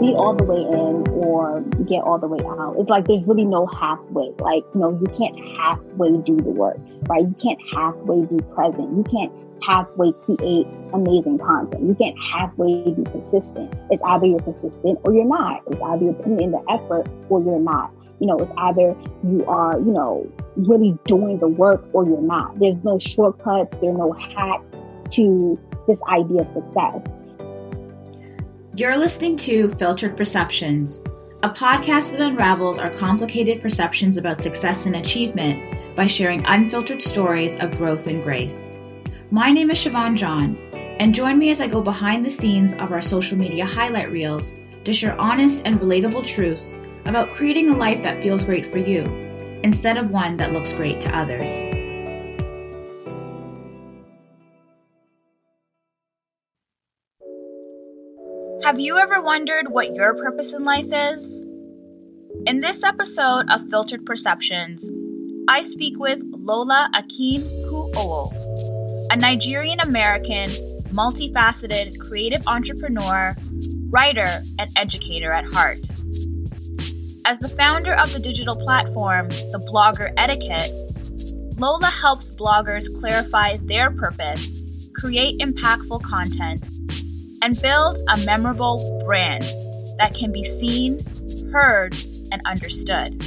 be all the way in or get all the way out. It's like there's really no halfway. Like, you know, you can't halfway do the work, right? You can't halfway be present. You can't halfway create amazing content. You can't halfway be consistent. It's either you're consistent or you're not. It's either you're putting in the effort or you're not. You know, it's either you are, you know, really doing the work or you're not. There's no shortcuts. There's no hack to this idea of success. You're listening to Filtered Perceptions, a podcast that unravels our complicated perceptions about success and achievement by sharing unfiltered stories of growth and grace. My name is Siobhan John, and join me as I go behind the scenes of our social media highlight reels to share honest and relatable truths about creating a life that feels great for you, instead of one that looks great to others. Have you ever wondered what your purpose in life is? In this episode of Filtered Perceptions, I speak with Lola Akin Ku'o'o, a Nigerian-American, multifaceted creative entrepreneur, writer, and educator at heart. As the founder of the digital platform, The Blogger Etiquette, Lola helps bloggers clarify their purpose, create impactful content, and build a memorable brand that can be seen, heard, and understood.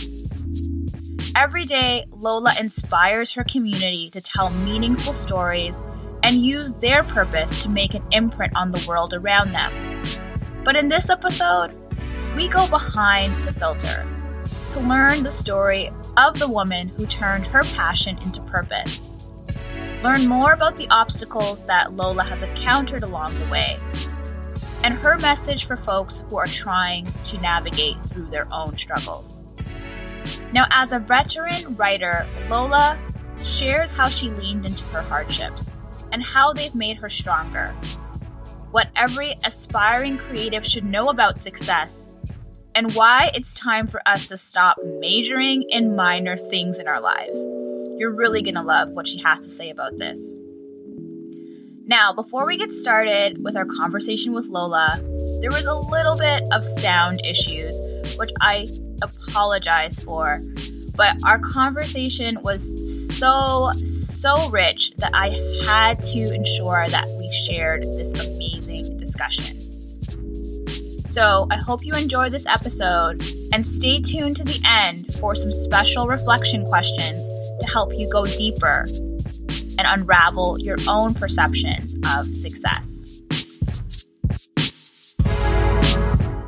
Every day, Lola inspires her community to tell meaningful stories and use their purpose to make an imprint on the world around them. But in this episode, we go behind the filter to learn the story of the woman who turned her passion into purpose. Learn more about the obstacles that Lola has encountered along the way, and her message for folks who are trying to navigate through their own struggles. Now, as a veteran writer, Lola shares how she leaned into her hardships and how they've made her stronger. What every aspiring creative should know about success, and why it's time for us to stop majoring in minor things in our lives. You're really going to love what she has to say about this. Now, before we get started with our conversation with Lola, there was a little bit of sound issues, which I apologize for, but our conversation was so rich that I had to ensure that we shared this amazing discussion. So I hope you enjoyed this episode, and stay tuned to the end for some special reflection questions to help you go deeper and unravel your own perceptions of success.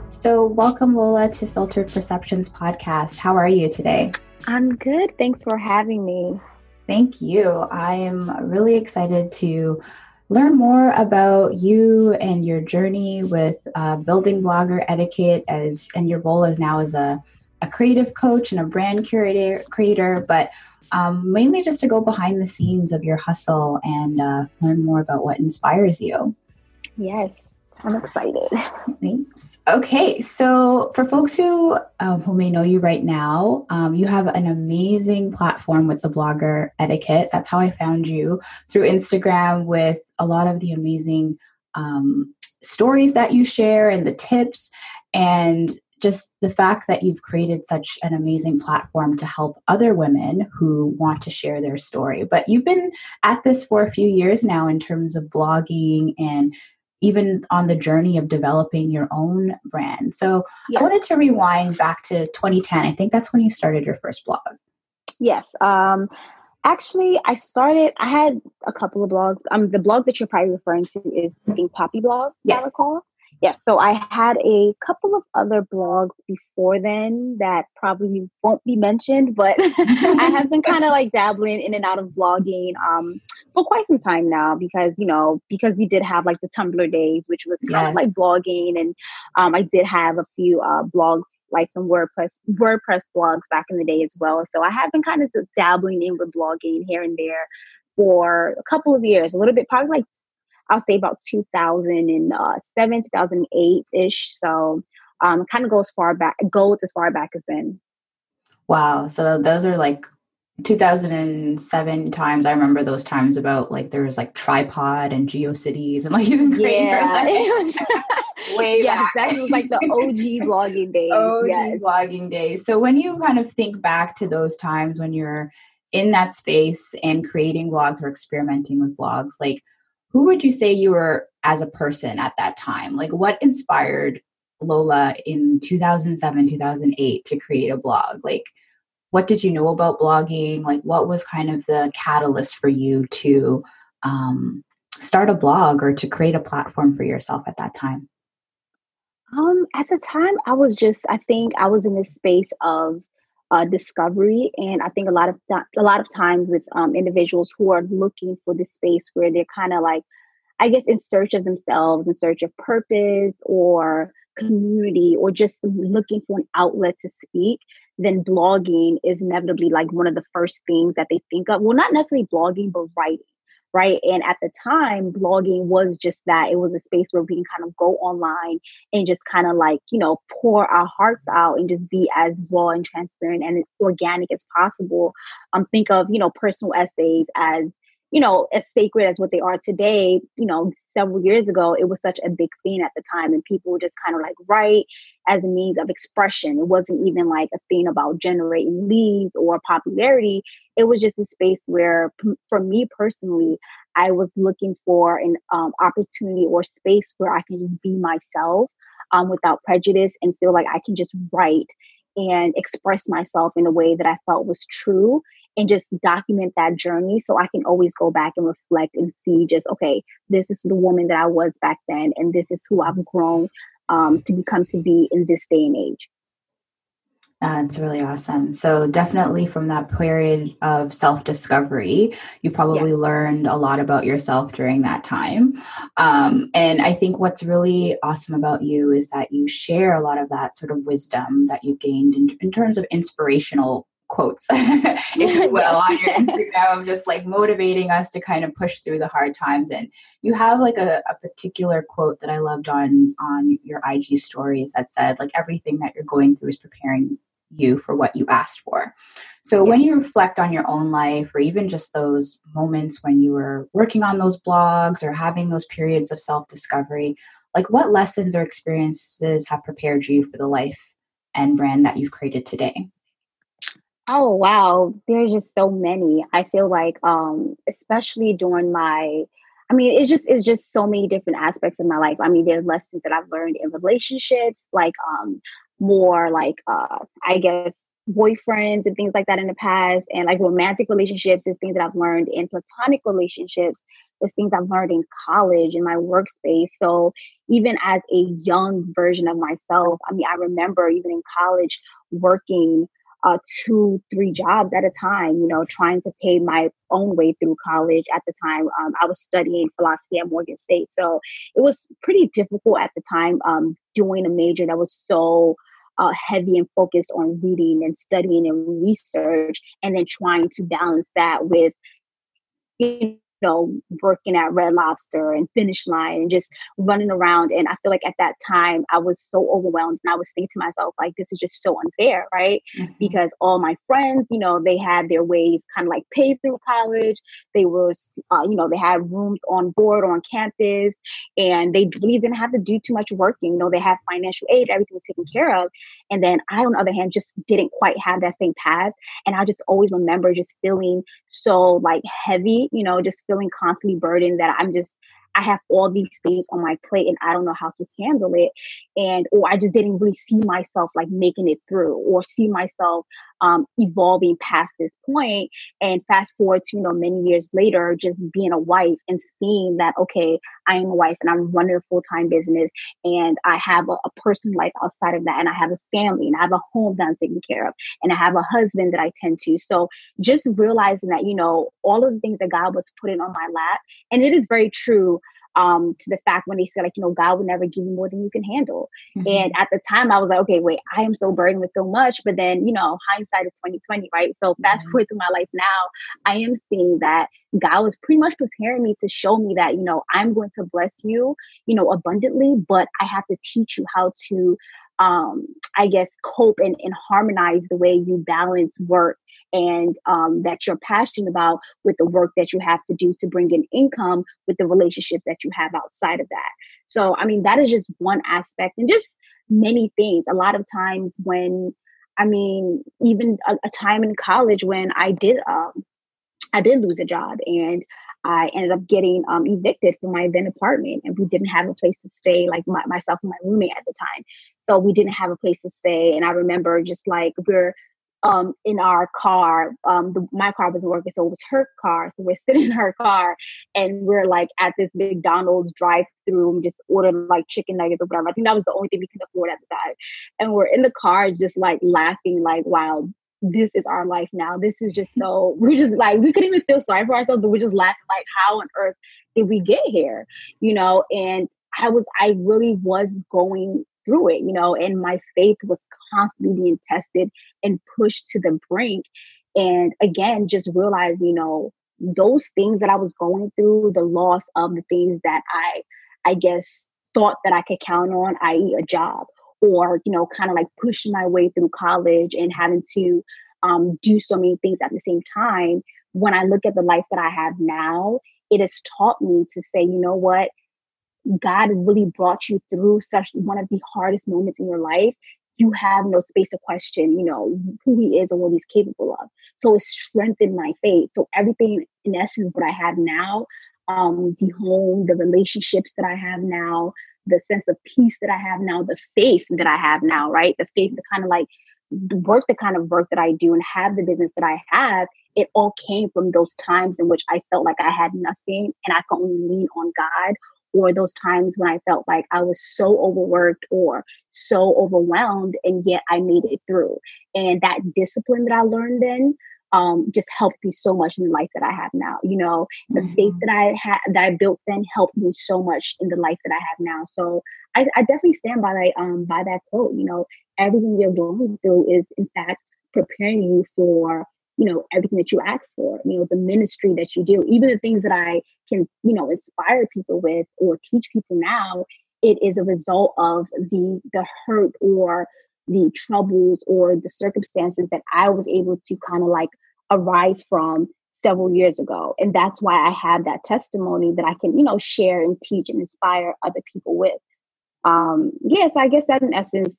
So welcome, Lola, to Filtered Perceptions podcast. How are you today? I'm good. Thanks for having me. Thank you. I am really excited to learn more about you and your journey with building Blogger Etiquette and your role is now as a creative coach and a brand creator, but mainly just to go behind the scenes of your hustle and learn more about what inspires you. Yes, I'm excited. Thanks. Okay, so for folks who may know you right now, you have an amazing platform with The Blogger Etiquette. That's how I found you, through Instagram, with a lot of the amazing stories that you share and the tips, and just the fact that you've created such an amazing platform to help other women who want to share their story. But you've been at this for a few years now in terms of blogging and even on the journey of developing your own brand. So yeah. I wanted to rewind back to 2010. I think that's when you started your first blog. Yes. Actually, I had a couple of blogs. The blog that you're probably referring to is Think Poppy blog, yes. I recall. Yeah, so I had a couple of other blogs before then that probably won't be mentioned, but I have been kind of like dabbling in and out of blogging for quite some time now because we did have like the Tumblr days, which was kind of like blogging. And I did have a few blogs, like some WordPress blogs back in the day as well. So I have been kind of just dabbling in with blogging here and there for a couple of years, a little bit, probably like I'll say about 2007, 2008-ish. So kind of goes as far back as then. Wow. So those are like 2007 times, I remember those times about like there was like Tripod and GeoCities and like even Green. Yeah, way back. That was like the OG blogging days. Blogging days. So when you kind of think back to those times when you're in that space and creating blogs or experimenting with blogs, like who would you say you were as a person at that time? Like what inspired Lola in 2007, 2008 to create a blog? Like what did you know about blogging? Like what was kind of the catalyst for you to start a blog or to create a platform for yourself at that time? At the time, I think I was in this space of discovery. And I think a lot of times with individuals who are looking for this space where they're kind of like, I guess, in search of themselves, in search of purpose or community, or just looking for an outlet to speak, then blogging is inevitably like one of the first things that they think of. Well, not necessarily blogging, but writing, right? And at the time, blogging was just that. It was a space where we can kind of go online and just kind of like, you know, pour our hearts out and just be as raw and transparent and organic as possible. Think of, you know, personal essays as, you know, as sacred as what they are today. You know, several years ago, it was such a big thing at the time, and people would just kind of like write as a means of expression. It wasn't even like a thing about generating leads or popularity. It was just a space where, for me personally, I was looking for an opportunity or space where I can just be myself without prejudice and feel like I can just write and express myself in a way that I felt was true, and just document that journey so I can always go back and reflect and see just, okay, this is the woman that I was back then, and this is who I've grown to become to be in this day and age. That's really awesome. So definitely from that period of self-discovery, you probably learned a lot about yourself during that time. And I think what's really awesome about you is that you share a lot of that sort of wisdom that you gained in terms of inspirational quotes, if you will, on your Instagram, just like motivating us to kind of push through the hard times. And you have like a particular quote that I loved on your IG stories that said, like, everything that you're going through is preparing you for what you asked for. So when you reflect on your own life, or even just those moments when you were working on those blogs or having those periods of self-discovery, like what lessons or experiences have prepared you for the life and brand that you've created today? Oh, wow. There's just so many. I feel like, especially during it's just so many different aspects of my life. I mean, there's lessons that I've learned in relationships, like more like, I guess, boyfriends and things like that in the past, and like romantic relationships is things that I've learned in platonic relationships. There's things I've learned in college, in my workspace. So even as a young version of myself, I mean, I remember even in college working 2-3 jobs at a time, you know, trying to pay my own way through college at the time. I was studying philosophy at Morgan State. So it was pretty difficult at the time doing a major that was so heavy and focused on reading and studying and research, and then trying to balance that with, you know, working at Red Lobster and Finish Line and just running around. And I feel like at that time I was so overwhelmed, and I was thinking to myself, like, this is just so unfair, right? Mm-hmm. Because all my friends, you know, they had their ways kind of like paved through college. They were, you know, they had rooms on board on campus, and they really didn't have to do too much working. You know, they had financial aid, everything was taken care of. And then I, on the other hand, just didn't quite have that same path. And I just always remember just feeling so like heavy, you know, just feeling constantly burdened that I have all these things on my plate and I don't know how to handle it. And, or I just didn't really see myself like making it through, or see myself evolving past this point. And fast forward to, you know, many years later, just being a wife and seeing that, okay, I am a wife and I'm running a full-time business, and I have a personal life outside of that. And I have a family, and I have a home that I'm taking care of, and I have a husband that I tend to. So just realizing that, you know, all of the things that God was putting on my lap, and it is very true to the fact when they say, like, you know, God will never give you more than you can handle. Mm-hmm. And at the time I was like, okay, wait, I am so burdened with so much. But then, you know, hindsight is 20/20, right? So fast forward to my life now, I am seeing that God was pretty much preparing me to show me that, you know, I'm going to bless you, you know, abundantly, but I have to teach you how to I guess, cope and harmonize the way you balance work and that you're passionate about with the work that you have to do to bring in income with the relationship that you have outside of that. So, I mean, that is just one aspect and just many things. A lot of times when, I mean, even a time in college when I did lose a job and I ended up getting evicted from my then apartment, and we didn't have a place to stay, like myself and my roommate at the time. So we didn't have a place to stay. And I remember just like we're in our car, my car wasn't working, so it was her car. So we're sitting in her car and we're like at this McDonald's drive-through and just ordered like chicken nuggets or whatever. I think that was the only thing we could afford at the time. And we're in the car just like laughing like, wow, this is our life now. This is just so, we're just like, we couldn't even feel sorry for ourselves, but we're just laughing like, how on earth did we get here? You know, and I really was going through it, you know, and my faith was constantly being tested and pushed to the brink. And again, just realize, you know, those things that I was going through, the loss of the things that I guess thought that I could count on, i.e. a job, or, you know, kind of like pushing my way through college and having to do so many things at the same time. When I look at the life that I have now, it has taught me to say, you know what, God really brought you through such one of the hardest moments in your life. You have no space to question, you know, who he is and what he's capable of. So it strengthened my faith. So everything, in essence, what I have now, the home, the relationships that I have now, the sense of peace that I have now, the faith that I have now, right? The faith to kind of like work, the kind of work that I do and have the business that I have, it all came from those times in which I felt like I had nothing and I could only lean on God, or those times when I felt like I was so overworked or so overwhelmed, and yet I made it through. And that discipline that I learned then just helped me so much in the life that I have now. You know, the faith that I built then helped me so much in the life that I have now. So I definitely stand by that quote. You know, everything you're going through is in fact preparing you for, you know, everything that you ask for, you know, the ministry that you do, even the things that I can, you know, inspire people with or teach people now, it is a result of the hurt or the troubles or the circumstances that I was able to kind of like arise from several years ago. And that's why I have that testimony that I can, you know, share and teach and inspire other people with. Yes, I guess that in essence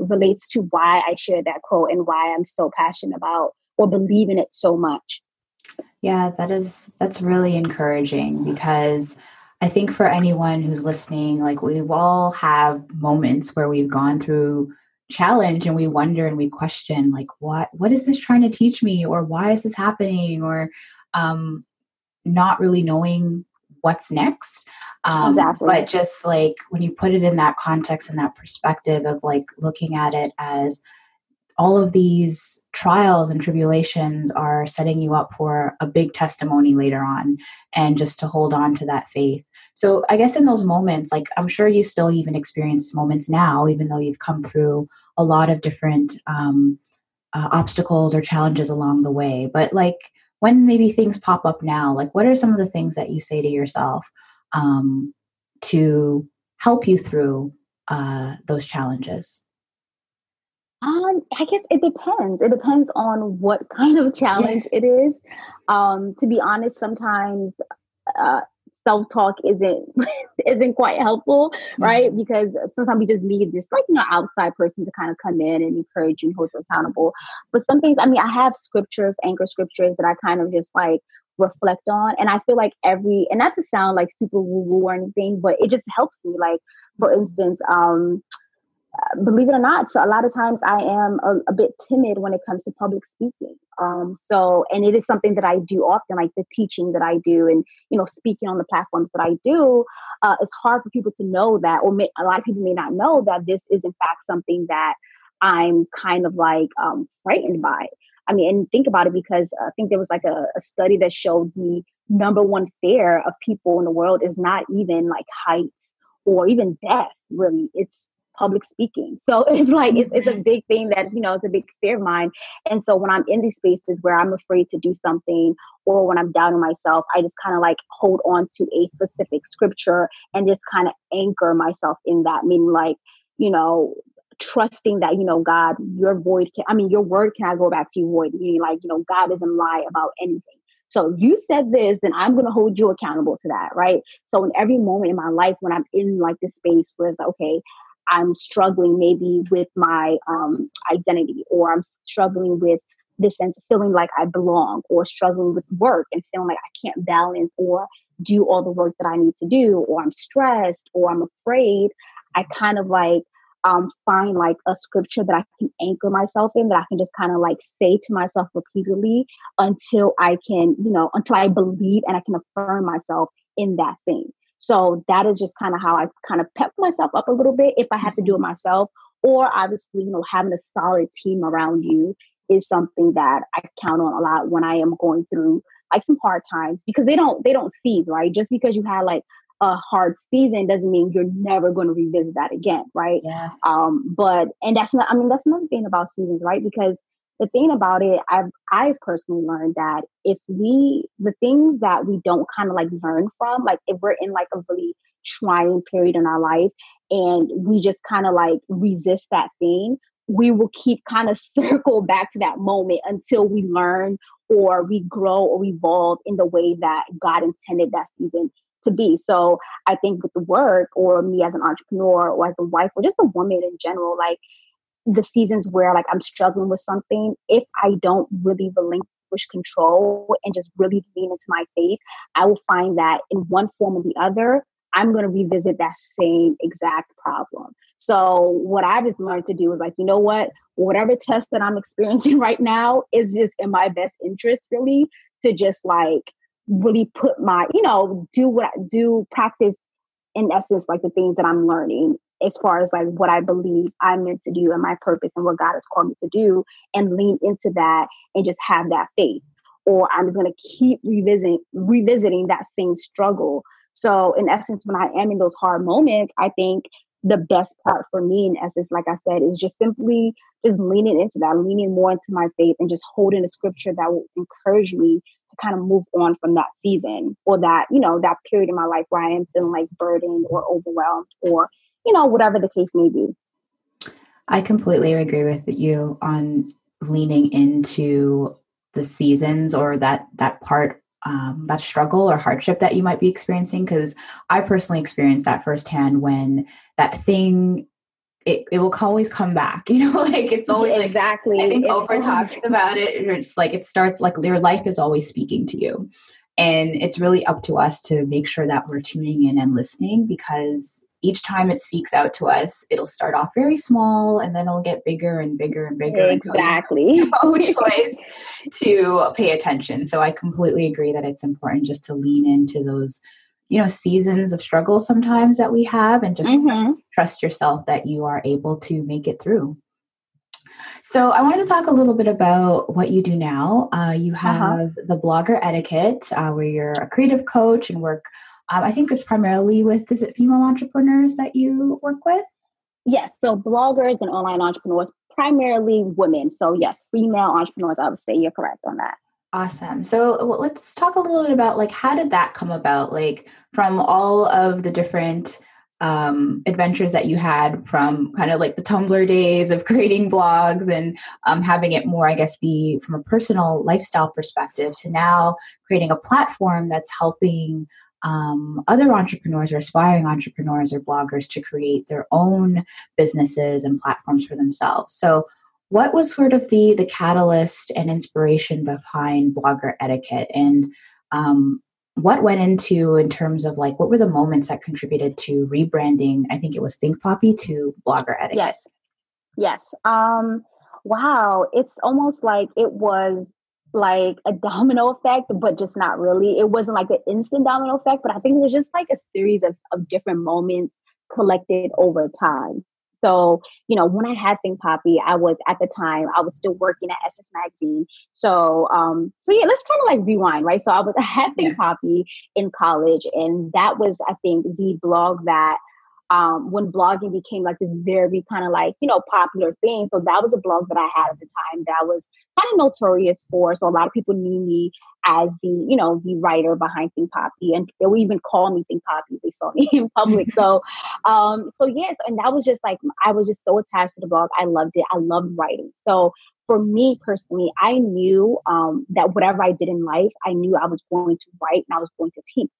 relates to why I share that quote and why I'm so passionate about or believe in it so much. Yeah, that's really encouraging, because I think for anyone who's listening, like we all have moments where we've gone through challenge and we wonder and we question like, what is this trying to teach me? Or why is this happening? Or not really knowing what's next. Exactly. But just like when you put it in that context and that perspective of like looking at it as all of these trials and tribulations are setting you up for a big testimony later on, and just to hold on to that faith. So I guess in those moments, like I'm sure you still even experience moments now, even though you've come through a lot of different obstacles or challenges along the way. But like when maybe things pop up now, like what are some of the things that you say to yourself to help you through those challenges? I guess it depends. It depends on what kind of challenge it is. To be honest, sometimes self-talk isn't quite helpful, right? Because sometimes we just need this, like, you know, outside person to kind of come in and encourage you and hold you accountable. But some things, I mean, I have scriptures, anchor scriptures that I kind of just like reflect on. And I feel like and not to sound like super woo-woo or anything, but it just helps me. Like, for instance, believe it or not, so a lot of times I am a bit timid when it comes to public speaking. And it is something that I do often, like the teaching that I do and, you know, speaking on the platforms that I do, it's hard for people to know that, or a lot of people may not know that this is in fact something that I'm kind of like frightened by. I mean, and think about it, because I think there was like a study that showed the number one fear of people in the world is not even like heights or even death, really. It's public speaking. So it's like, it's a big thing that, you know, it's a big fear of mine. And so when I'm in these spaces where I'm afraid to do something, or when I'm doubting myself, I just kind of like hold on to a specific scripture and just kind of anchor myself in that. Meaning like, you know, trusting that, you know, God, your word cannot go back to you void. Meaning, like, you know, God doesn't lie about anything. So you said this, then I'm going to hold you accountable to that, right? So in every moment in my life, when I'm in like this space where it's like, okay, I'm struggling maybe with my identity, or I'm struggling with this sense of feeling like I belong, or struggling with work and feeling like I can't balance or do all the work that I need to do, or I'm stressed, or I'm afraid, I kind of like find like a scripture that I can anchor myself in, that I can just kind of like say to myself repeatedly until I can, you know, until I believe and I can affirm myself in that thing. So that is just kind of how I kind of pep myself up a little bit if I have to do it myself. Or obviously, you know, having a solid team around you is something that I count on a lot when I am going through like some hard times, because they don't cease, right? Just because you had like a hard season doesn't mean you're never going to revisit that again, right? Yes. That's another thing about seasons, right? Because the thing about it, I've personally learned that if the things that we don't kind of like learn from, like if we're in like a really trying period in our life and we just kind of like resist that thing, we will keep kind of circle back to that moment until we learn or we grow or evolve in the way that God intended that season to be. So I think with the work, or me as an entrepreneur, or as a wife, or just a woman in general, like the seasons where like I'm struggling with something, if I don't really relinquish control and just really lean into my faith, I will find that in one form or the other, I'm going to revisit that same exact problem. So what I just learned to do is like, you know what, whatever test that I'm experiencing right now is just in my best interest, really, to just like really put my, you know, do what I do, practice in essence, like the things that I'm learning as far as like what I believe I'm meant to do and my purpose and what God has called me to do, and lean into that and just have that faith. Or I'm just going to keep revisiting that same struggle. So in essence, when I am in those hard moments, I think the best part for me, in essence, like I said, is just simply just leaning into that, leaning more into my faith, and just holding a scripture that will encourage me to kind of move on from that season, or that, you know, that period in my life where I am feeling like burdened or overwhelmed, or, you know, whatever the case may be. I completely agree with you on leaning into the seasons, or that part, that struggle or hardship that you might be experiencing. Because I personally experienced that firsthand when that thing, it will always come back, you know, like it's always like, exactly. I think Oprah talks about it, and it's like, it starts like your life is always speaking to you. And it's really up to us to make sure that we're tuning in and listening, because each time it speaks out to us, it'll start off very small and then it'll get bigger and bigger and bigger. Exactly. No choice to pay attention. So I completely agree that it's important just to lean into those, you know, seasons of struggle sometimes that we have, and just trust yourself that you are able to make it through. So I wanted to talk a little bit about what you do now. You have the Blogger Etiquette, where you're a creative coach and work. I think it's primarily with, is it female entrepreneurs that you work with? Yes. So bloggers and online entrepreneurs, primarily women. So yes, female entrepreneurs, obviously, you're correct on that. Awesome. So let's talk a little bit about like, how did that come about? Like from all of the different adventures that you had, from kind of like the Tumblr days of creating blogs and having it more, I guess, be from a personal lifestyle perspective, to now creating a platform that's helping other entrepreneurs or aspiring entrepreneurs or bloggers to create their own businesses and platforms for themselves. So what was sort of the catalyst and inspiration behind Blogger Etiquette, and what went into, in terms of like, what were the moments that contributed to rebranding? I think it was Think Poppy to Blogger Etiquette. Yes. Wow. It's almost like it was like a domino effect, but just not really. It wasn't like an instant domino effect, but I think it was just like a series of different moments collected over time. So, you know, when I had Think Poppy, I was still working at Essence Magazine. So, so yeah, let's kind of like rewind, right? So I had Think Poppy in college, and that was, I think, the blog that when blogging became like this very kind of like, you know, popular thing. So that was a blog that I had at the time that was kind of notorious for. So a lot of people knew me as the, you know, the writer behind Think Poppy, and they would even call me Think Poppy if they saw me in public. So yes, and that was just like, I was just so attached to the blog. I loved it. I loved writing. So for me personally, I knew that whatever I did in life, I knew I was going to write and I was going to teach.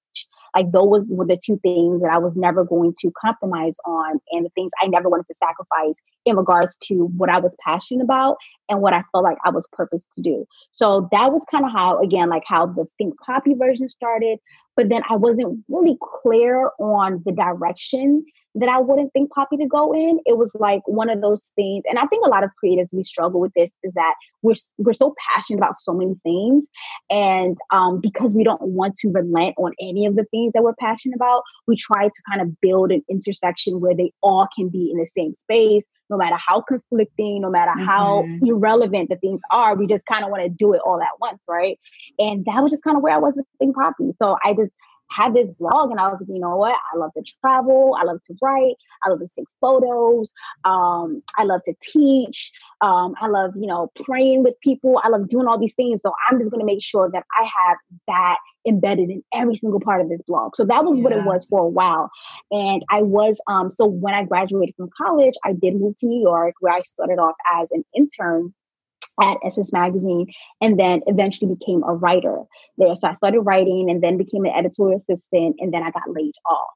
Like those were the two things that I was never going to compromise on, and the things I never wanted to sacrifice in regards to what I was passionate about and what I felt like I was purposed to do. So that was kind of how, again, like how the Think Poppy version started. But then I wasn't really clear on the direction that I wouldn't Think Poppy to go in. It was like one of those things. And I think a lot of creatives, we struggle with this, is that we're so passionate about so many things. And because we don't want to relent on any of the things that we're passionate about, we try to kind of build an intersection where they all can be in the same space, no matter how conflicting, no matter how irrelevant the things are. We just kind of want to do it all at once, right? And that was just kind of where I was with Think Poppy. So I just had this blog and I was like, you know what? I love to travel. I love to write. I love to take photos. I love to teach. I love, you know, praying with people. I love doing all these things. So I'm just going to make sure that I have that embedded in every single part of this blog. So that was what it was for a while. And I was, so when I graduated from college, I did move to New York, where I started off as an intern at Essence Magazine, and then eventually became a writer there. So I started writing and then became an editorial assistant, and then I got laid off.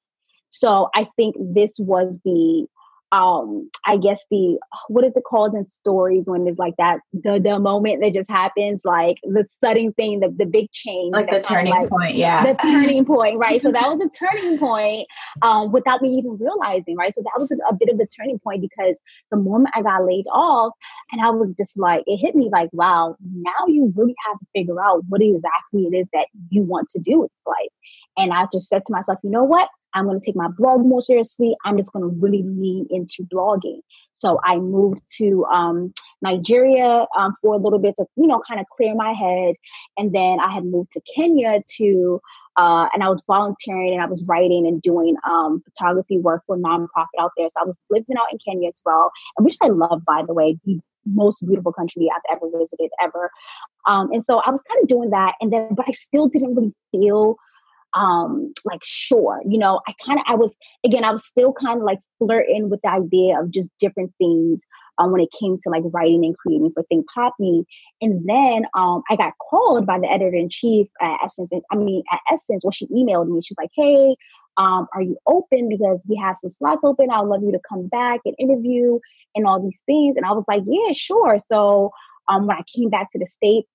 So I think this was the, I guess the, what is it called in stories when it's like that, the moment that just happens, like the sudden thing, the big change. Like the turning point, yeah. The turning point, right? So that was a turning point without me even realizing, right? So that was a bit of the turning point, because the moment I got laid off, and I was just like, it hit me like, wow, now you really have to figure out what exactly it is that you want to do with life. And I just said to myself, you know what? I'm going to take my blog more seriously. I'm just going to really lean into blogging. So I moved to Nigeria for a little bit to, you know, kind of clear my head. And then I had moved to Kenya to, and I was volunteering and I was writing and doing photography work for a nonprofit out there. So I was living out in Kenya as well, which I love, by the way, the most beautiful country I've ever visited ever. And so I was kind of doing that. And then, but I still didn't really feel like, sure, you know, I was still kind of like flirting with the idea of just different things when it came to like writing and creating for Think Poppy. And then I got called by the editor-in-chief at Essence. Well, she emailed me. She's like, hey, are you open? Because we have some slots open. I would love you to come back and interview and all these things. And I was like, yeah, sure. So when I came back to the States,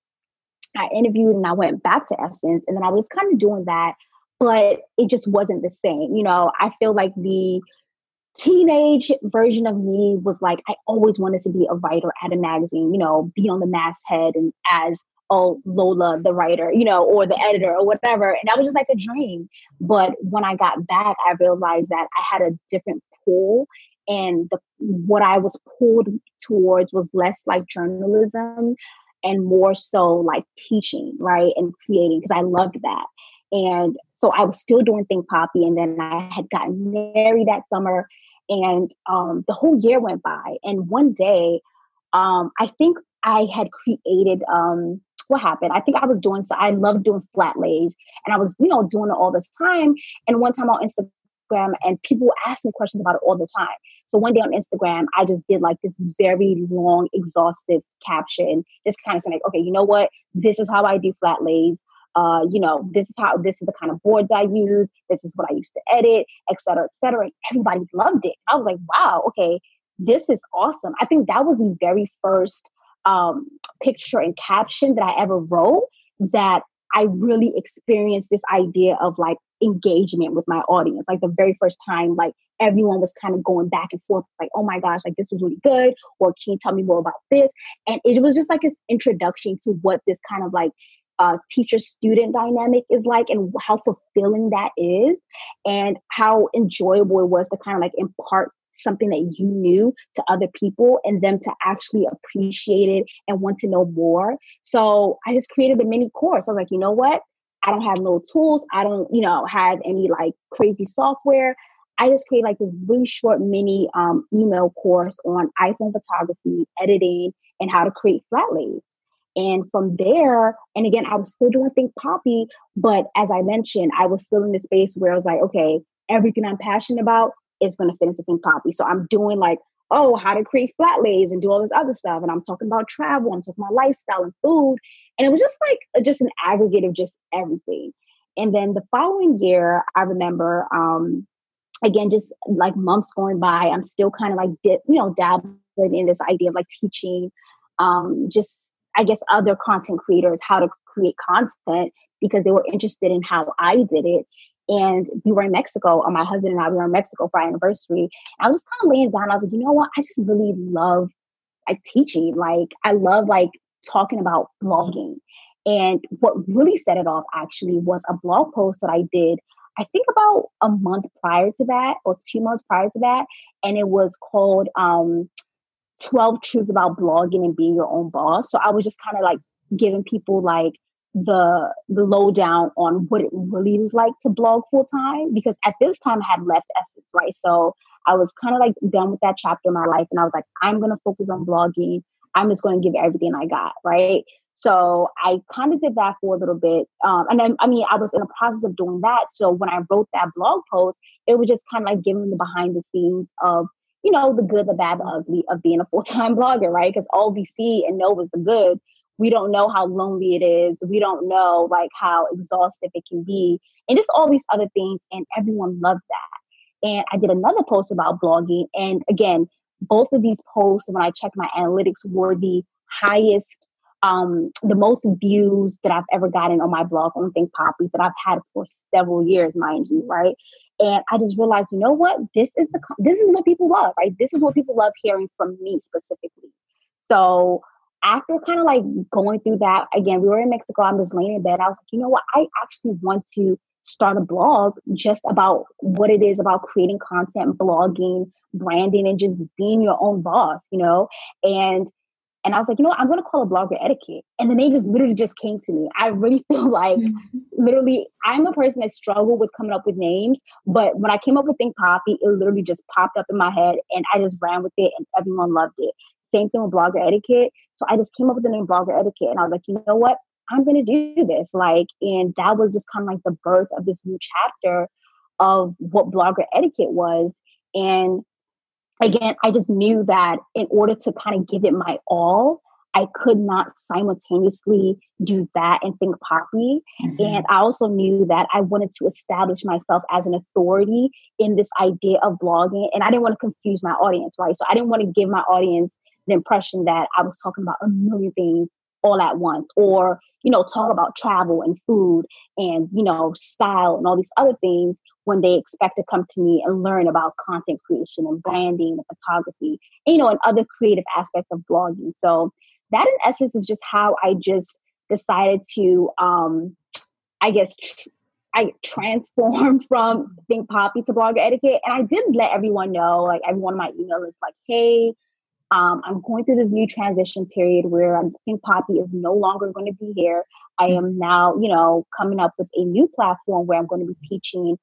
I interviewed and I went back to Essence, and then I was kind of doing that, but it just wasn't the same. You know, I feel like the teenage version of me was like, I always wanted to be a writer at a magazine, you know, be on the masthead and as, oh, Lola, the writer, you know, or the editor or whatever. And that was just like a dream. But when I got back, I realized that I had a different pull, and what I was pulled towards was less like journalism and more so like teaching, right? And creating, because I loved that. And so I was still doing Think Poppy. And then I had gotten married that summer, and the whole year went by. And one day, I think I had created, what happened? I think I was doing, so I loved doing flat lays, and I was, you know, doing it all this time. And one time on Instagram, and people asked me questions about it all the time. So one day on Instagram, I just did like this very long, exhaustive caption, just kind of saying like, okay, you know what? This is how I do flat lays. You know, this is the kind of boards I use. This is what I used to edit, et cetera, et cetera. And everybody loved it. I was like, wow, okay, this is awesome. I think that was the very first picture and caption that I ever wrote that I really experienced this idea of like engagement with my audience. Like the very first time, like everyone was kind of going back and forth, like, oh my gosh, like this was really good. Or can you tell me more about this? And it was just like an introduction to what this kind of like teacher-student dynamic is like, and how fulfilling that is, and how enjoyable it was to kind of like impart something that you knew to other people and them to actually appreciate it and want to know more. So I just created a mini course. I was like, you know what? I don't have no tools. I don't, you know, have any like crazy software. I just created like this really short mini email course on iPhone photography, editing, and how to create flat lays. And from there, and again, I was still doing Think Poppy, but as I mentioned, I was still in the space where I was like, okay, everything I'm passionate about is going to fit into Think Poppy. So I'm doing like, oh, how to create flat lays and do all this other stuff. And I'm talking about travel, I'm talking about lifestyle and food. And it was just like, just an aggregate of just everything. And then the following year, I remember, again, just like months going by, I'm still kind of like, dabbling in this idea of like teaching, just, I guess, other content creators how to create content because they were interested in how I did it. And we were in Mexico, my husband and I, we were in Mexico for our anniversary. And I was just kind of laying down. I was like, you know what? I just really love like teaching. Like, I love like talking about blogging. And what really set it off actually was a blog post that I did, I think about a month prior to that or 2 months prior to that. And it was called 12 Truths About Blogging and Being Your Own Boss. So I was just kind of like giving people like the lowdown on what it really is like to blog full time, because at this time I had left Essence, right? So I was kind of like done with that chapter in my life. And I was like, I'm going to focus on blogging. I'm just going to give everything I got, right? So I kind of did that for a little bit. I was in the process of doing that. So when I wrote that blog post, it was just kind of like giving the behind the scenes of, you know, the good, the bad, the ugly of being a full-time blogger, right? Because all we see and know is the good. We don't know how lonely it is. We don't know like how exhaustive it can be and just all these other things. And everyone loved that. And I did another post about blogging. And again, both of these posts, when I checked my analytics, were the highest, the most views that I've ever gotten on my blog on Think Poppy that I've had for several years, mind you, right? And I just realized, you know what? This is what people love, right? This is what people love hearing from me specifically. So after kind of like going through that, again, we were in Mexico. I'm just laying in bed. I was like, you know what? I actually want to start a blog just about what it is about creating content, blogging, branding, and just being your own boss, you know? And I was like, you know what? I'm going to call it Blogger Etiquette. And the name just literally just came to me. I really feel like literally I'm a person that struggled with coming up with names. But when I came up with Think Poppy, it literally just popped up in my head and I just ran with it and everyone loved it. Same thing with Blogger Etiquette. So I just came up with the name Blogger Etiquette and I was like, you know what? I'm going to do this. Like, and that was just kind of like the birth of this new chapter of what Blogger Etiquette was. And again, I just knew that in order to kind of give it my all, I could not simultaneously do that and Think Poppy. Mm-hmm. And I also knew that I wanted to establish myself as an authority in this idea of blogging. And I didn't want to confuse my audience, right? So I didn't want to give my audience the impression that I was talking about a million things all at once, or, you know, talk about travel and food and, you know, style and all these other things when they expect to come to me and learn about content creation and branding and photography, and, you know, and other creative aspects of blogging. So that in essence is just how I just decided to, I transformed from Think Poppy to Blogger Etiquette. And I did let everyone know, like everyone in my email is like, hey, I'm going through this new transition period where I think Poppy is no longer going to be here. I am now, you know, coming up with a new platform where I'm going to be teaching,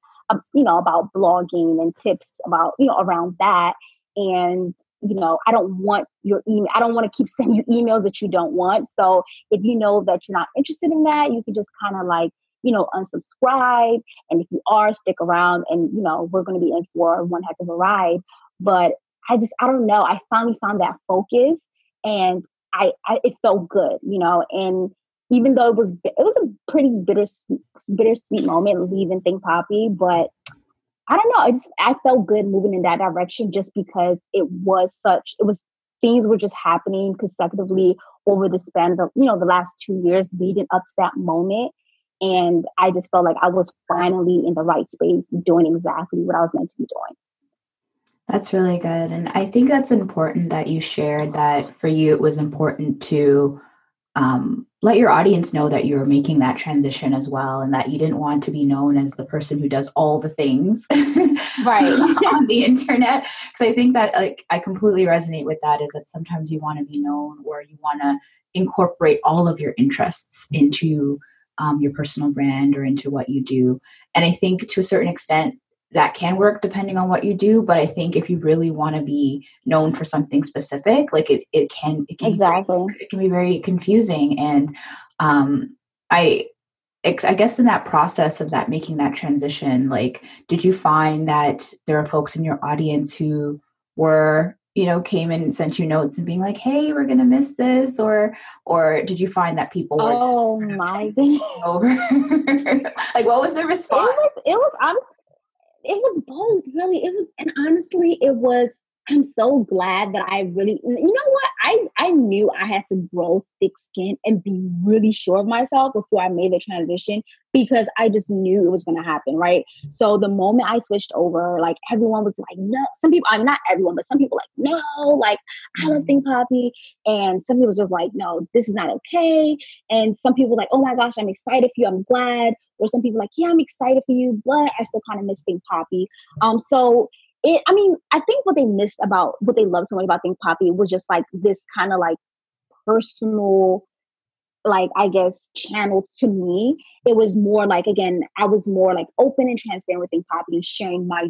you know, about blogging and tips about, you know, around that. And, you know, I don't want your email. I don't want to keep sending you emails that you don't want. So if you know that you're not interested in that, you can just kind of like, you know, unsubscribe. And if you are, stick around and, you know, we're going to be in for one heck of a ride. But I don't know. I finally found that focus and it felt good, you know, and even though it was a pretty bittersweet moment leaving Think Poppy, but I don't know. I felt good moving in that direction just because things were just happening consecutively over the span of, you know, the last 2 years leading up to that moment. And I just felt like I was finally in the right space doing exactly what I was meant to be doing. That's really good. And I think that's important that you shared that for you, it was important to let your audience know that you were making that transition as well. And that you didn't want to be known as the person who does all the things right on the internet. Because I think that like I completely resonate with that, is that sometimes you want to be known or you want to incorporate all of your interests into your personal brand or into what you do. And I think to a certain extent, that can work depending on what you do. But I think if you really want to be known for something specific, like it can exactly. It can be very confusing. And I guess in that process of that, making that transition, like, did you find that there are folks in your audience who were, you know, came and sent you notes and being like, hey, we're going to miss this? Or did you find that people were over? Like, what was the response? It was both, really. I'm so glad that I really, you know what? I knew I had to grow thick skin and be really sure of myself before I made the transition, because I just knew it was going to happen, right? So the moment I switched over, like, everyone was like, no. Some people, I mean, not everyone, but some people like, no, like, I love Think Poppy. And some people was just like, no, this is not okay. And some people like, oh my gosh, I'm excited for you, I'm glad. Or some people like, yeah, I'm excited for you, but I still kind of miss Think Poppy. I think what they missed about, what they loved so much about Think Poppy was just like this kind of like personal, like, I guess, channel to me. It was more like, again, I was more like open and transparent with Think Poppy, sharing my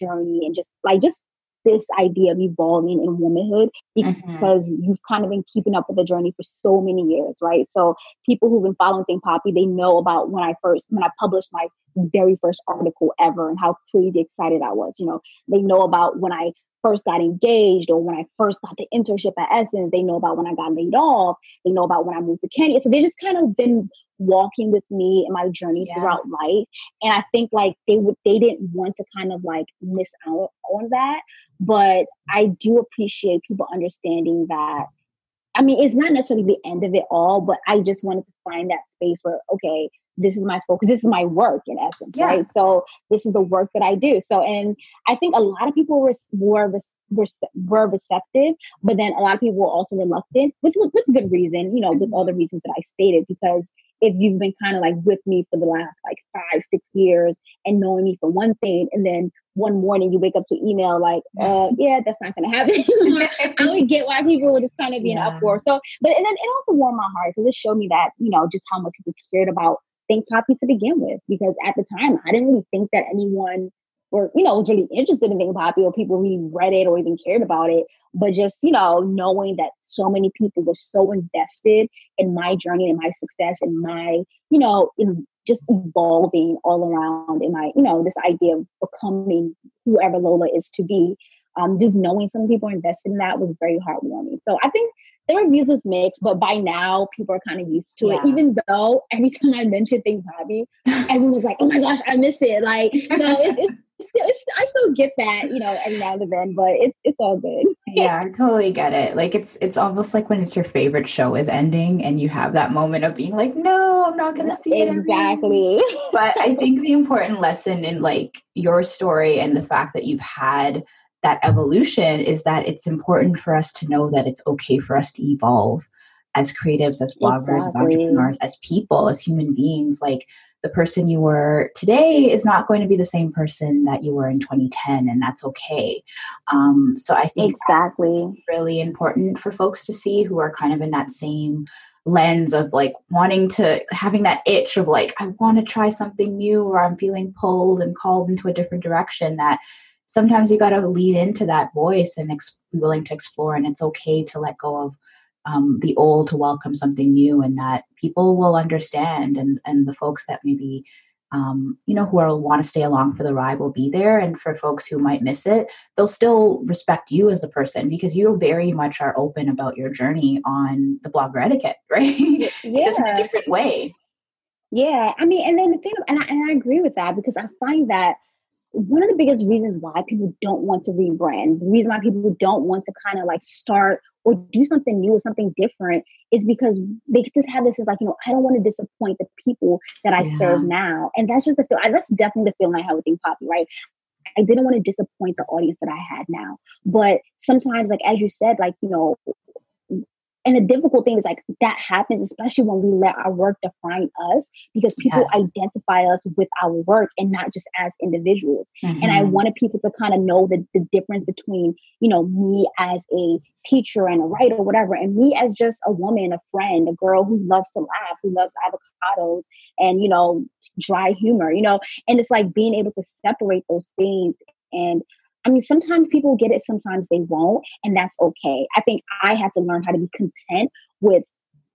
journey and just this idea of evolving in womanhood, because you've kind of been keeping up with the journey for so many years, right? So people who've been following Think Poppy, they know about when I published my very first article ever and how crazy excited I was. You know, they know about when I first got engaged or when I first got the internship at Essence. They know about when I got laid off. They know about when I moved to Kenya. So they just kind of been walking with me in my journey throughout life. And I think like they didn't want to kind of like miss out on that. But I do appreciate people understanding that. I mean, it's not necessarily the end of it all, but I just wanted to find that space where, okay, this is my focus. This is my work in essence, right? So this is the work that I do. So, and I think a lot of people were receptive, but then a lot of people were also reluctant, which was with good reason, you know, with all the reasons that I stated, because if you've been kind of like with me for the last like 5-6 years and knowing me for one thing, and then one morning you wake up to email like, that's not going to happen. I would get why people would just kind of be in an uproar. So, but, and then it also warmed my heart, because it showed me that, you know, just how much people cared about Think Poppy to begin with, because at the time I didn't really think that anyone, or, you know, was really interested in Think Poppy, or people really read it or even cared about it. But just, you know, knowing that so many people were so invested in my journey and my success and my, you know, in just evolving all around in my, you know, this idea of becoming whoever Lola is to be, just knowing some people are invested in that was very heartwarming. So I think the reviews was mixed, but by now people are kind of used to it. Even though every time I mention Think Poppy, everyone's like, "Oh my gosh, I miss it!" Like, so I still get that, you know, every now and then, but it's all good. Yeah, I totally get it. Like, it's almost like when it's your favorite show is ending, and you have that moment of being like, "No, I'm not going to see it." Exactly. But I think the important lesson in like your story and the fact that you've had that evolution is that it's important for us to know that it's okay for us to evolve as creatives, as bloggers, as entrepreneurs, as people, as human beings. Like, the person you were today is not going to be the same person that you were in 2010, and that's okay. So I think that's really important for folks to see who are kind of in that same lens of like having that itch of like, I want to try something new, or I'm feeling pulled and called into a different direction. That sometimes you got to lean into that voice and be willing to explore. And it's okay to let go of the old to welcome something new, and that people will understand. And the folks that maybe, you know, who want to stay along for the ride will be there. And for folks who might miss it, they'll still respect you as the person, because you very much are open about your journey on the Blogger Etiquette, right? Just in a different way. Yeah. I mean, and then the thing, and I agree with that, because I find that one of the biggest reasons why people don't want to rebrand, the reason why people don't want to kind of like start or do something new or something different, is because they just have this, is like, you know, I don't want to disappoint the people that I serve now. And that's just the feeling. That's definitely the feeling I had with Think Poppy, right? I didn't want to disappoint the audience that I had now. But sometimes, like, as you said, like, you know, and the difficult thing is like that happens, especially when we let our work define us, because people identify us with our work and not just as individuals. And I wanted people to kind of know the difference between, you know, me as a teacher and a writer or whatever, and me as just a woman, a friend, a girl who loves to laugh, who loves avocados and, you know, dry humor, you know, and it's like being able to separate those things. And I mean, sometimes people get it, sometimes they won't, and that's okay. I think I have to learn how to be content with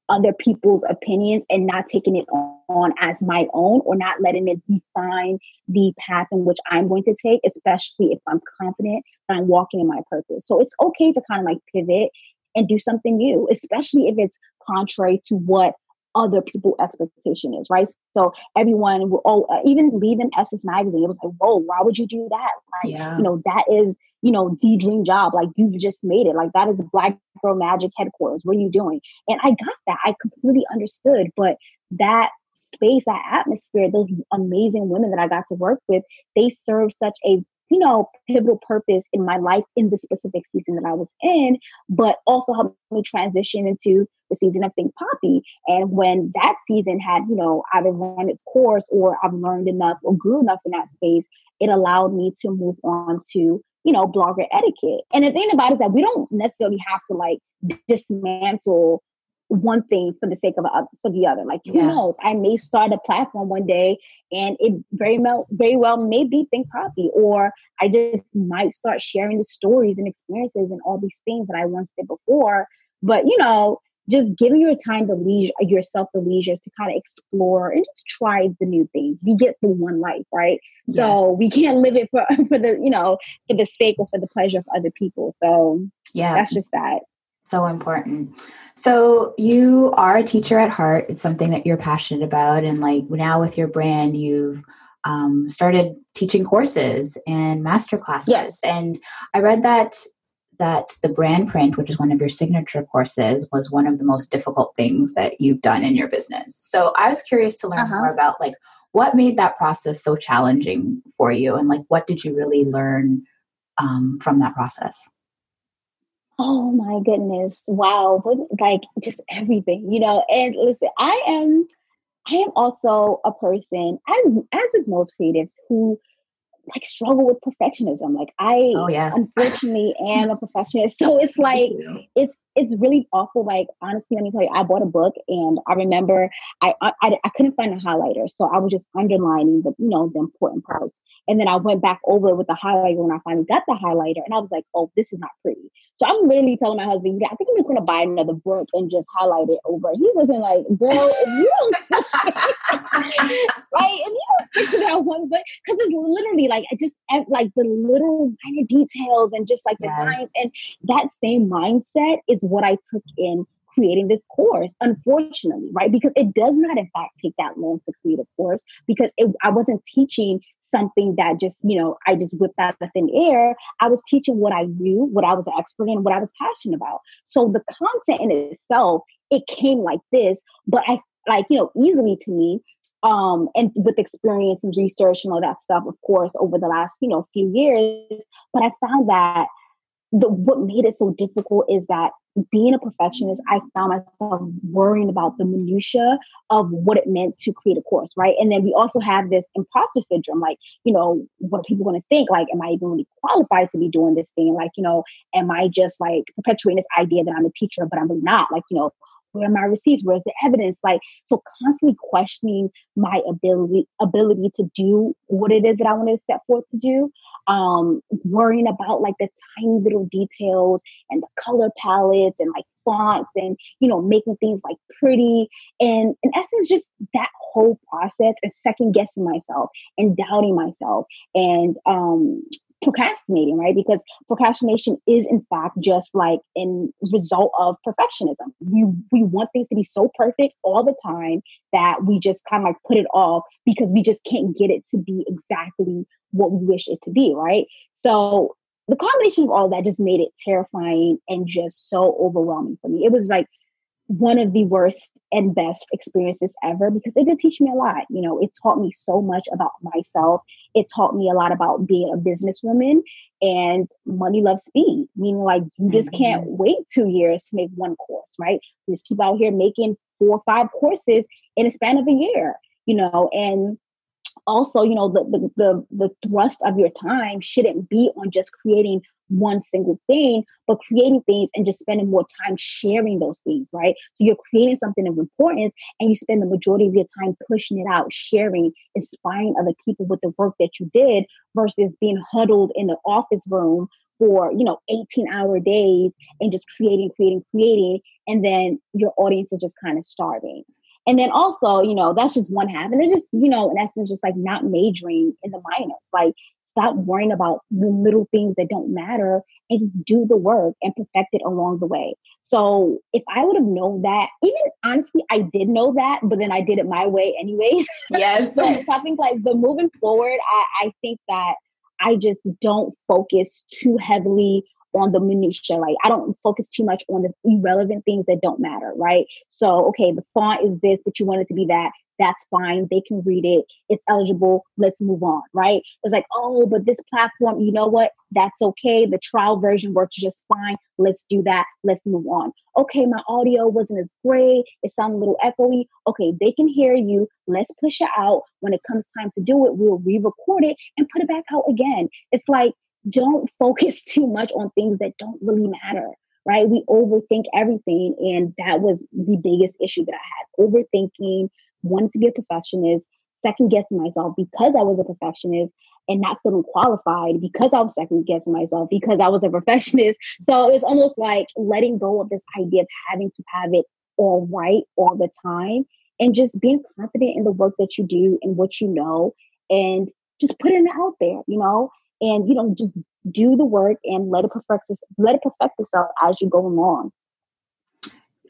other people's opinions and not taking it on as my own, or not letting it define the path in which I'm going to take, especially if I'm confident that I'm walking in my purpose. So it's okay to kind of like pivot and do something new, especially if it's contrary to what other people's expectation is, right? So everyone will, even leaving Essence Magazine, it was like, whoa, why would you do that? Like, yeah. You know, that is, you know, the dream job. Like, you've just made it. Like, that is the Black Girl Magic headquarters. What are you doing? And I got that. I completely understood. But that space, that atmosphere, those amazing women that I got to work with, they serve such a, you know, pivotal purpose in my life in the specific season that I was in, but also helped me transition into the season of Think Poppy. And when that season had, you know, either run its course or I've learned enough or grew enough in that space, it allowed me to move on to, you know, blogger etiquette. And the thing about it is that we don't necessarily have to like dismantle one thing for the sake of the other. Like, who knows? I may start a platform one day and it very well may be Think Poppy, or I just might start sharing the stories and experiences and all these things that I once did before. But, you know, just giving yourself the leisure to kind of explore and just try the new things. We get the one life, right? Yes. So we can't live it for the, you know, for the sake or for the pleasure of other people. So that's just that. So important. So you are a teacher at heart. It's something that you're passionate about. And like now with your brand, you've started teaching courses and masterclasses. Yes. And I read that the brand print, which is one of your signature courses, was one of the most difficult things that you've done in your business. So I was curious to learn more about like what made that process so challenging for you, and like what did you really learn from that process? Oh my goodness. Wow. Like just everything, you know, and listen, I am also a person, as with most creatives, who like struggle with perfectionism. Like I unfortunately am a perfectionist. So it's like, it's really awful. Like, honestly, let me tell you, I bought a book and I remember I couldn't find a highlighter. So I was just underlining the, you know, the important parts. And then I went back over it with the highlighter when I finally got the highlighter. And I was like, oh, this is not pretty. So I'm literally telling my husband, I think I'm just going to buy another book and just highlight it over. He wasn't like, girl, if you don't fix that one book, because it's literally like, I just like the little minor details and just like the lines. And that same mindset is what I took in creating this course, unfortunately, right? Because it does not, in fact, take that long to create a course, because I wasn't teaching something that just, you know, I just whipped out of thin air. I was teaching what I knew, what I was an expert in, what I was passionate about. So the content in itself, it came like this, but I like, you know, easily to me, and with experience and research and all that stuff, of course, over the last, you know, few years. But I found that what made it so difficult is that being a perfectionist, I found myself worrying about the minutiae of what it meant to create a course, right? And then we also have this imposter syndrome, like, you know, what are people going to think? Like, am I even really qualified to be doing this thing? Like, you know, am I just like perpetuating this idea that I'm a teacher, but I'm really not? Like, you know, where are my receipts? Where's the evidence? Like, so constantly questioning my ability to do what it is that I wanted to step forth to do. Worrying about like the tiny little details and the color palettes and like fonts and, you know, making things like pretty. And in essence, just that whole process is second guessing myself and doubting myself and procrastinating, right? Because procrastination is in fact just like a result of perfectionism. We want things to be so perfect all the time that we just kind of like put it off because we just can't get it to be exactly what we wish it to be, right? So the combination of all that just made it terrifying and just so overwhelming for me. It was like one of the worst and best experiences ever, because it did teach me a lot. You know, it taught me so much about myself. It taught me a lot about being a businesswoman, and money loves speed, meaning like you just can't wait 2 years to make one course, right? There's people out here making 4 or 5 courses in a span of a year, you know, and also, you know, the thrust of your time shouldn't be on just creating one single thing, but creating things and just spending more time sharing those things, right? So you're creating something of importance and you spend the majority of your time pushing it out, sharing, inspiring other people with the work that you did versus being huddled in the office room for, 18-hour days and just creating. And then your audience is just kind of starving. And then also, that's just one half. And it's just, in essence, just like not majoring in the minors. Like, stop worrying about the little things that don't matter and just do the work and perfect it along the way. So if I would have known that, even honestly, I did know that, but then I did it my way anyways. Yes. So I think but moving forward, I think that I just don't focus too heavily on the minutia. Like, I don't focus too much on the irrelevant things that don't matter, right? So, okay, the font is this, but you want it to be that. That's fine. They can read it. It's eligible. Let's move on, right? It's like, oh, but this platform, you know what? That's okay. The trial version works just fine. Let's do that. Let's move on. Okay, my audio wasn't as great. It sounded a little echoey. Okay, they can hear you. Let's push it out. When it comes time to do it, we'll re-record it and put it back out again. It's like, don't focus too much on things that don't really matter, right? We overthink everything. And that was the biggest issue that I had. Overthinking, wanted to be a perfectionist, second guessing myself because I was a perfectionist and not feeling qualified because I was second guessing myself because I was a perfectionist. So it's almost like letting go of this idea of having to have it all right all the time and just being confident in the work that you do and what you know and just putting it out there, and, just do the work and let it perfect itself as you go along.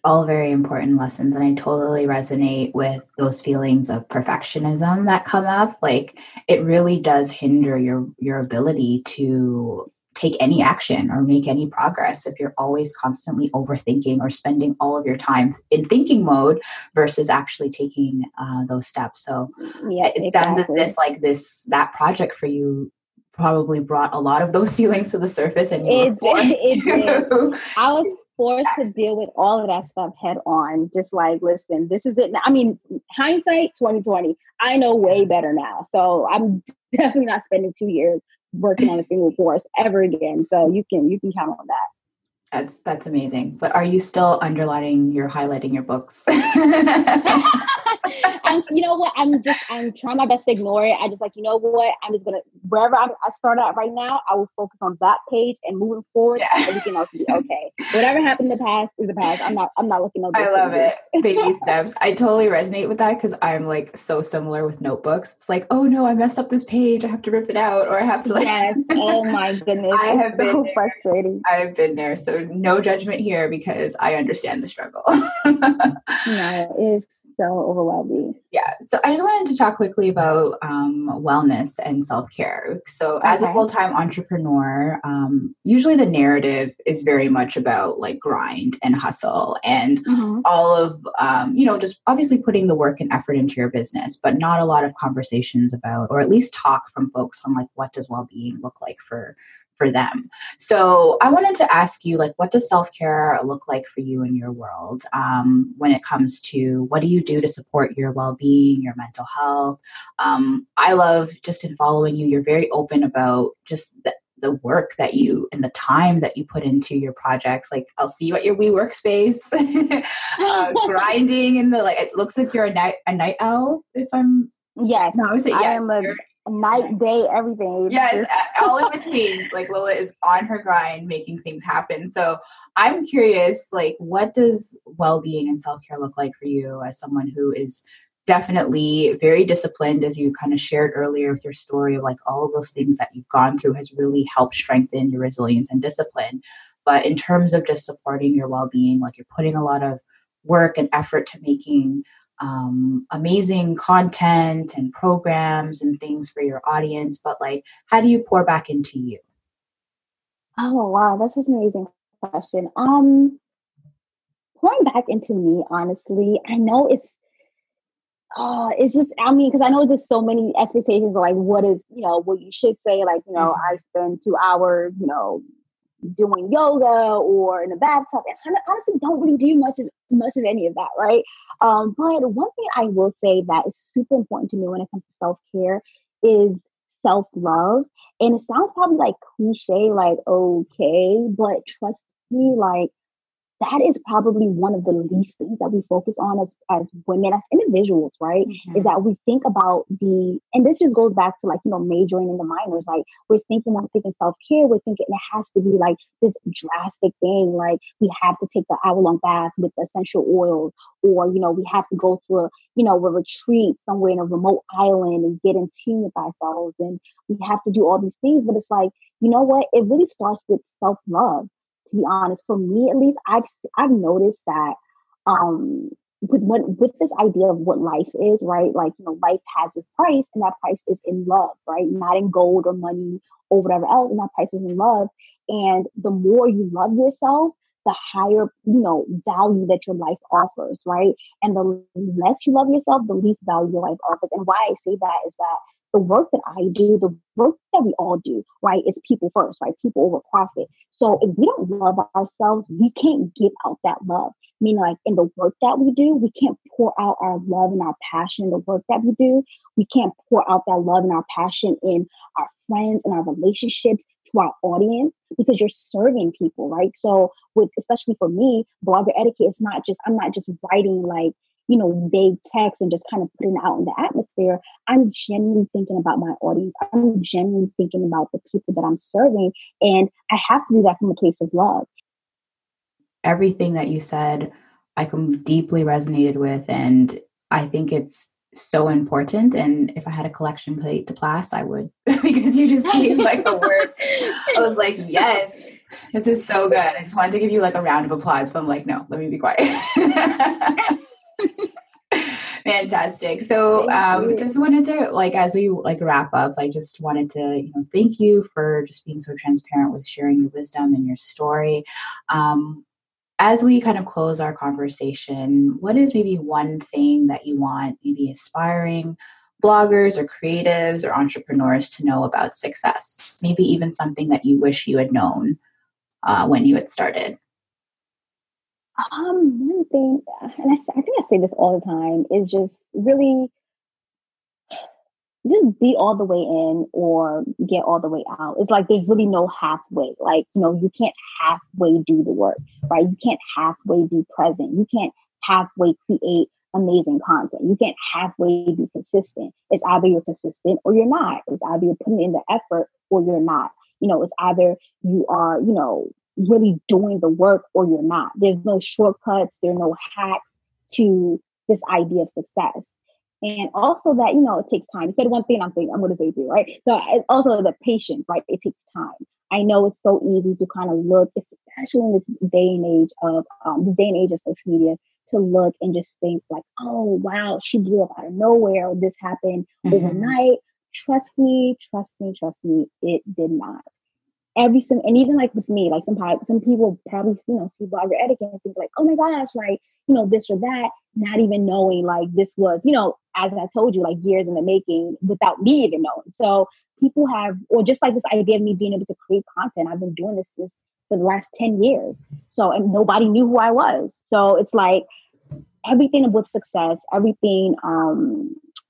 All very important lessons. And I totally resonate with those feelings of perfectionism that come up. Like, it really does hinder your ability to take any action or make any progress if you're always constantly overthinking or spending all of your time in thinking mode versus actually taking those steps. So yeah, it exactly. Sounds as if like that project for you probably brought a lot of those feelings to the surface and you were forced to... I was forced to deal with all of that stuff head on. Just like, listen, this is it. I mean, hindsight 2020, I know way better now. So I'm definitely not spending 2 years working on a single course ever again. So you can count on that. That's amazing. But are you still highlighting your books? I'm trying my best to ignore it. I just I'm just going to, wherever I start at right now, I will focus on that page and moving forward, Everything else will be okay. Whatever happened in the past is the past. I'm not looking at this. I love it. Baby steps. I totally resonate with that because I'm like so similar with notebooks. It's like, oh no, I messed up this page. I have to rip it out or I have to like. Yes. Oh my goodness. It's so frustrating. I've been there. So no judgment here because I understand the struggle. It's so overwhelming. Yeah. So I just wanted to talk quickly about wellness and self-care. So as a full-time entrepreneur, usually the narrative is very much about like grind and hustle and all of, just obviously putting the work and effort into your business, but not a lot of conversations about, or at least talk from folks on like, what does well-being look like for them. So I wanted to ask you, like, what does self-care look like for you in your world when it comes to what do you do to support your well-being, your mental health? I love just in following you, you're very open about just the work that you and the time that you put into your projects. Like, I'll see you at your WeWork space, grinding in the, like, it looks like you're a night owl, if I'm... Yes. No, I would say yes. I am night, day, everything. Yes, all in between. Like, Lola is on her grind, making things happen. So I'm curious, like, what does well-being and self-care look like for you as someone who is definitely very disciplined, as you kind of shared earlier with your story of like all of those things that you've gone through has really helped strengthen your resilience and discipline. But in terms of just supporting your well-being, like you're putting a lot of work and effort to making amazing content and programs and things for your audience, but like, how do you pour back into you? Oh, wow. That's an amazing question. Pouring back into me, honestly, I know it's just, I mean, because I know there's so many expectations of like, what is, what you should say, like, I spend 2 hours, doing yoga or in a bathtub, and I honestly don't really do much of any of that, right? But one thing I will say that is super important to me when it comes to self-care is self-love. And it sounds probably like cliche, like, okay, but trust me, like, that is probably one of the least things that we focus on as women, as individuals, right? Mm-hmm. Is that we think about and this just goes back to, like, you know, majoring in the minors. Like, we're thinking self-care, we're thinking it has to be like this drastic thing. Like, we have to take the hour-long bath with essential oils, or, you know, we have to go to a retreat somewhere in a remote island and get in tune with ourselves. And we have to do all these things. But it's like, you know what? It really starts with self-love. To be honest, for me at least, I've noticed that with this idea of what life is, right? Like, you know, life has this price, and that price is in love, right? Not in gold or money or whatever else, and that price is in love. And the more you love yourself, the higher, you know, value that your life offers, right? And the less you love yourself, the least value your life offers. And why I say that is that the work that I do, the work that we all do, right, is people first, right? People over profit. So if we don't love ourselves, we can't give out that love. Meaning, like, in the work that we do, we can't pour out our love and our passion. The work that we do, we can't pour out that love and our passion in our friends and our relationships, to our audience, because you're serving people, right? So especially for me, blogger etiquette is not just, I'm not just writing, like, you know, vague text and just kind of putting it out in the atmosphere. I'm genuinely thinking about my audience. I'm genuinely thinking about the people that I'm serving. And I have to do that from a place of love. Everything that you said, I deeply resonated with. And I think it's so important. And if I had a collection plate to pass, I would, because you just gave like a word. I was like, yes, this is so good. I just wanted to give you like a round of applause, but I'm like, no, let me be quiet. Fantastic. So just wanted to, like, as we like wrap up, I just wanted to, you know, thank you for just being so transparent with sharing your wisdom and your story. As we kind of close our conversation, what is maybe one thing that you want maybe aspiring bloggers or creatives or entrepreneurs to know about success? Maybe even something that you wish you had known when you had started. One thing, and I think I say this all the time, is just really just be all the way in or get all the way out. It's like, there's really no halfway. Like, you know, you can't halfway do the work, right? You can't halfway be present. You can't halfway create amazing content. You can't halfway be consistent. It's either you're consistent or you're not. It's either you're putting in the effort or you're not. You know, it's either you are, you know, really doing the work or you're not. There's no shortcuts. There are no hacks to this idea of success. And also that, you know, it takes time. You said one thing, I'm going to say two, right? So it's also the patience, right? It takes time. I know it's so easy to kind of look, especially in this day and age of social media, to look and just think like, oh, wow, she blew up out of nowhere. Or this happened overnight. Trust me. It did not. And even like with me, like some people probably, you know, see blogger etiquette and think like, oh my gosh, like, you know, this or that, not even knowing like this was, you know, as I told you, like years in the making without me even knowing. So people have, or just like this idea of me being able to create content, I've been doing this for the last 10 years. So, and nobody knew who I was. So it's like everything with success, everything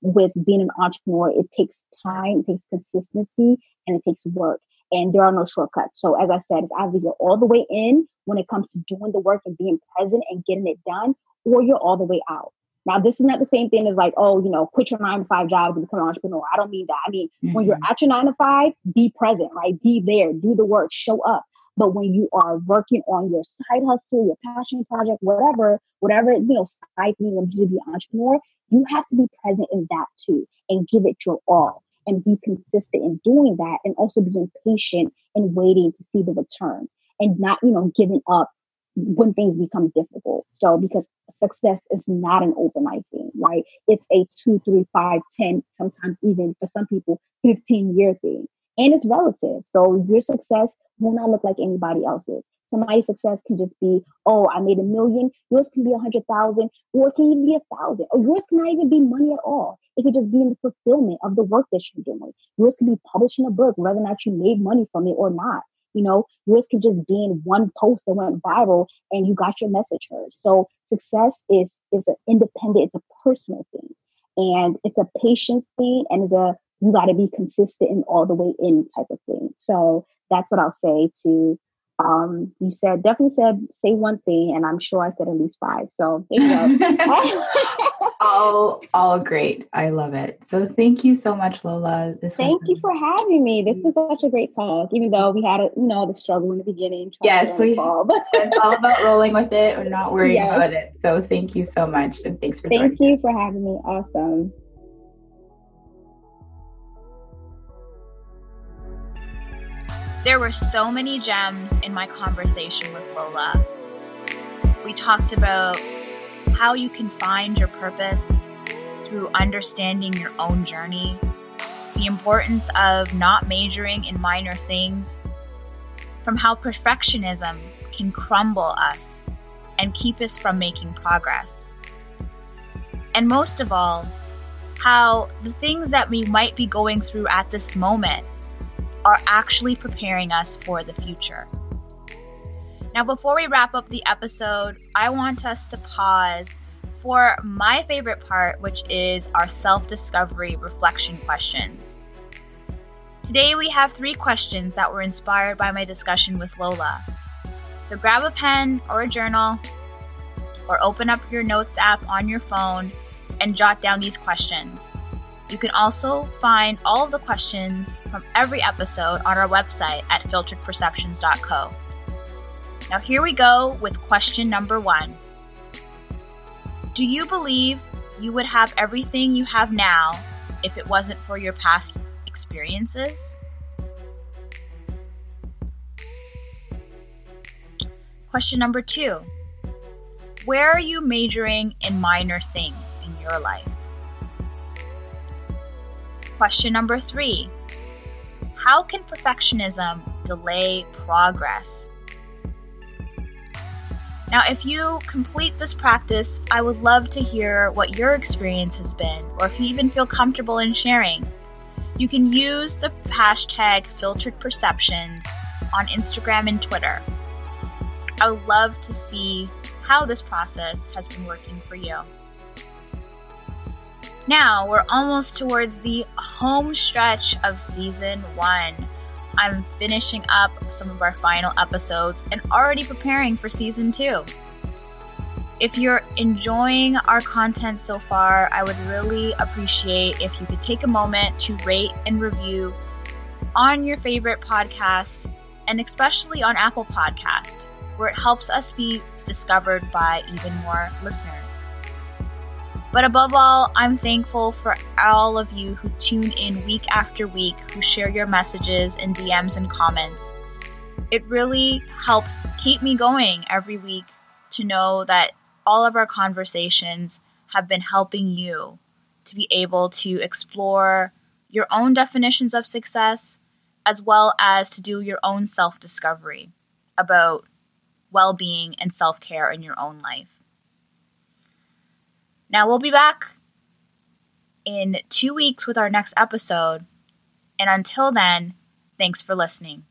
with being an entrepreneur, it takes time, it takes consistency, and it takes work. And there are no shortcuts. So as I said, it's either you're all the way in when it comes to doing the work and being present and getting it done, or you're all the way out. Now, this is not the same thing as like, oh, you know, quit your 9-to-5 job to become an entrepreneur. I don't mean that. I mean, when you're at your 9-to-5, be present, right? Be there, do the work, show up. But when you are working on your side hustle, your passion project, whatever, you know, side thing you want to do to be an entrepreneur, you have to be present in that too and give it your all. And be consistent in doing that, and also being patient and waiting to see the return, and not, you know, giving up when things become difficult. So, because success is not an overnight thing, right? It's a 2, 3, 5, 10, sometimes even for some people, 15-year thing. And it's relative. So your success will not look like anybody else's. Somebody's success can just be, oh, I made $1 million. Yours can be 100,000, or it can even be 1,000. Or yours can not even be money at all. It could just be in the fulfillment of the work that you're doing. Yours can be publishing a book, whether or not you made money from it or not. You know, yours could just be in one post that went viral and you got your message heard. So success is an independent, it's a personal thing, and it's a patience thing, and it's a you got to be consistent and all the way in type of thing. So that's what I'll say to, you said, definitely said, say one thing, and I'm sure I said at least five. So there you go. All great. I love it. So thank you so much, Lola. Thank you for having me. This was such a great talk, even though we had, the struggle in the beginning. Yes, it's all about rolling with it and not worrying about it. So thank you so much. And thanks for joining. Thank you for having me. Awesome. There were so many gems in my conversation with Lola. We talked about how you can find your purpose through understanding your own journey, the importance of not majoring in minor things, from how perfectionism can crumble us and keep us from making progress. And most of all, how the things that we might be going through at this moment are actually preparing us for the future. Now, before we wrap up the episode, I want us to pause for my favorite part, which is our self-discovery reflection questions. Today, we have 3 questions that were inspired by my discussion with Lola. So grab a pen or a journal, or open up your notes app on your phone and jot down these questions. You can also find all of the questions from every episode on our website at filteredperceptions.co. Now here we go with question number 1. Do you believe you would have everything you have now if it wasn't for your past experiences? Question number 2. Where are you majoring in minor things in your life? Question number 3, how can perfectionism delay progress? Now, if you complete this practice, I would love to hear what your experience has been, or if you even feel comfortable in sharing. You can use the hashtag #FilteredPerceptions on Instagram and Twitter. I would love to see how this process has been working for you. Now, we're almost towards the home stretch of season 1. I'm finishing up some of our final episodes and already preparing for season 2. If you're enjoying our content so far, I would really appreciate if you could take a moment to rate and review on your favorite podcast, and especially on Apple Podcast, where it helps us be discovered by even more listeners. But above all, I'm thankful for all of you who tune in week after week, who share your messages and DMs and comments. It really helps keep me going every week to know that all of our conversations have been helping you to be able to explore your own definitions of success, as well as to do your own self-discovery about well-being and self-care in your own life. Now, we'll be back in 2 weeks with our next episode. And until then, thanks for listening.